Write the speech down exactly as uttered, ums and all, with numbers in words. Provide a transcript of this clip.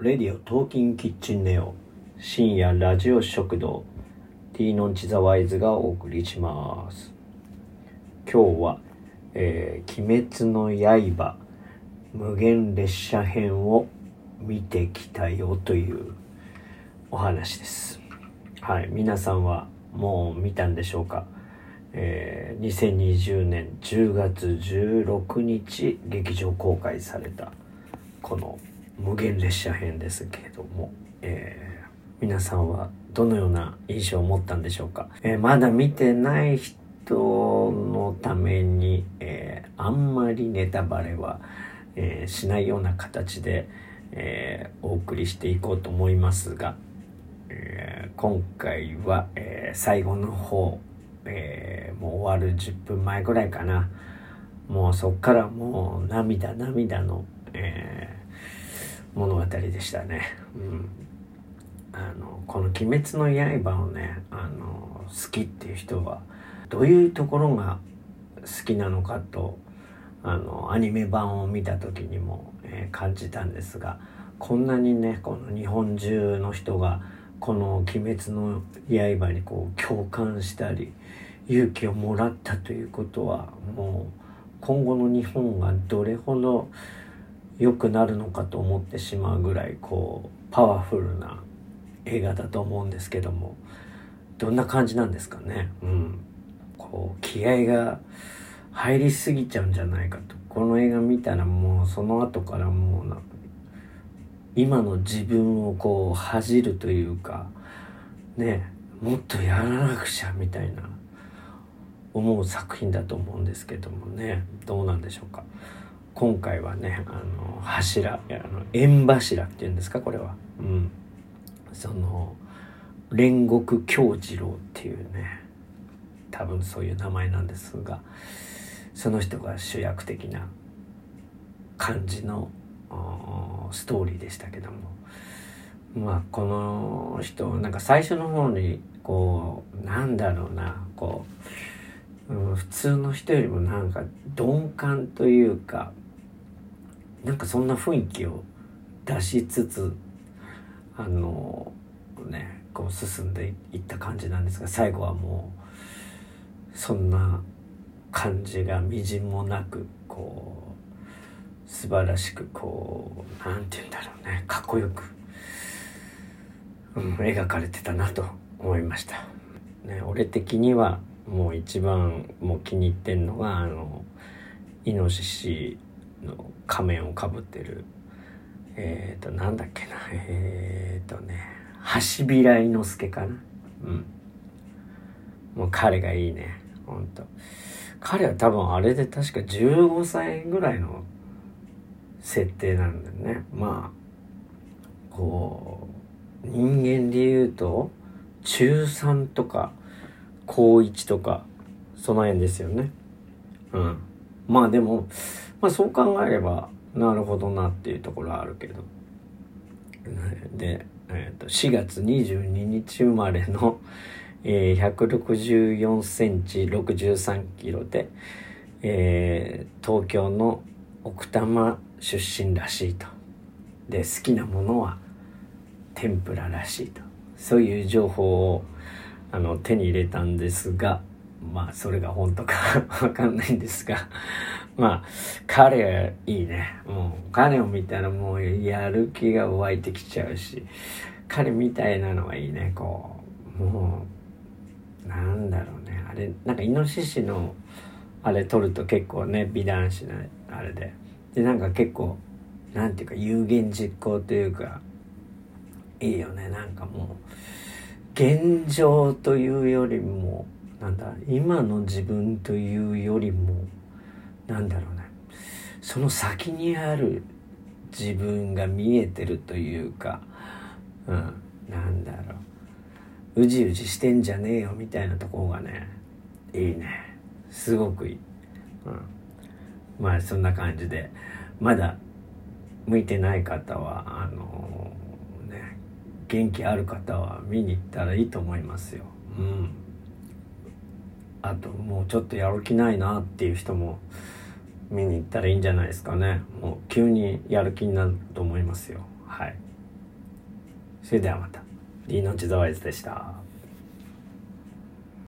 レディオトーキンキッチンネオ深夜ラジオ食堂ティーノンチザワイズがお送りします。今日は、えー、鬼滅の刃無限列車編を見てきたよというお話です。はい、皆さんはもう見たんでしょうか。えー、にせんにじゅうねんじゅうがつじゅうろくにち劇場公開されたこの無限列車編ですけれども、えー、皆さんはどのような印象を持ったんでしょうか。えー、まだ見てない人のために、えー、あんまりネタバレは、えー、しないような形で、えー、お送りしていこうと思いますが、えー、今回は、えー、最後の方えー、もう終わるじゅっぷんまえぐらいかな。もうそっからもう涙涙の、えー、物語でしたね。うん、あのこの「鬼滅の刃」をねあの好きっていう人はどういうところが好きなのかとあのアニメ版を見た時にも、えー、感じたんですが、こんなにねこの日本中の人がこの「鬼滅の刃」にこう共感したり勇気をもらったということは、もう今後の日本がどれほど良くなるのかと思ってしまうぐらいこうパワフルな映画だと思うんですけども、どんな感じなんですかね。うん、こう気合が入りすぎちゃうんじゃないかと。この映画見たらもうその後からもうなんか今の自分をこう恥じるというかね、もっとやらなくちゃみたいな思う作品だと思うんですけどもね、どうなんでしょうか。今回はねあの柱あの縁柱っていうんですかこれは、うん、その煉獄杏次郎っていうね多分そういう名前なんですが、その人が主役的な感じのストーリーでしたけども、まあこの人なんか最初の方にこうなんだろうなこう、うん、普通の人よりもなんか鈍感というかなんかそんな雰囲気を出しつつあのねこう進んでいった感じなんですが、最後はもうそんな感じがみじんもなくこう素晴らしくこうなんて言うんだろうねかっこよく、うん、描かれてたなと思いました、ね、俺的にはもう一番もう気に入ってんのがあのイノシシの仮面をかぶってるえっとなんだっけなえっとね橋平伊之助かな、うん、もう彼がいいねほんと。彼は多分あれで確かじゅうごさいぐらいの設定なんだよね。まあこう人間でいうとちゅうさんとかこういちとかその辺ですよね。うん、まあでも、まあ、そう考えればなるほどなっていうところはあるけどで、えーと、しがつにじゅうににち生まれの、えー、ひゃくろくじゅうよんセンチろくじゅうさんキロで、えー、東京の奥多摩出身らしいと。で好きなものは天ぷららしいと、そういう情報をあの手に入れたんですが、まあそれが本当かわかんないんですが、まあ彼いいね。もう彼を見たらもうやる気が湧いてきちゃうし、彼みたいなのはいいね。こうもうなんだろうねあれなんかイノシシのあれ撮ると結構ね美男子なあれで。でなんか結構なんていうか有言実行というかいいよね。なんかもう現状というよりもなんだ今の自分というよりもなんだろうねその先にある自分が見えてるというか、うん、なんだろううじうじしてんじゃねえよみたいなところがねいいねすごくいい、うんまあそんな感じでまだ向いてない方はあのー、ね元気ある方は見に行ったらいいと思いますよ。うん、あともうちょっとやる気ないなっていう人も見に行ったらいいんじゃないですかね。もう急にやる気になると思いますよ。はい。それではまた。リーノンチザワイズでした。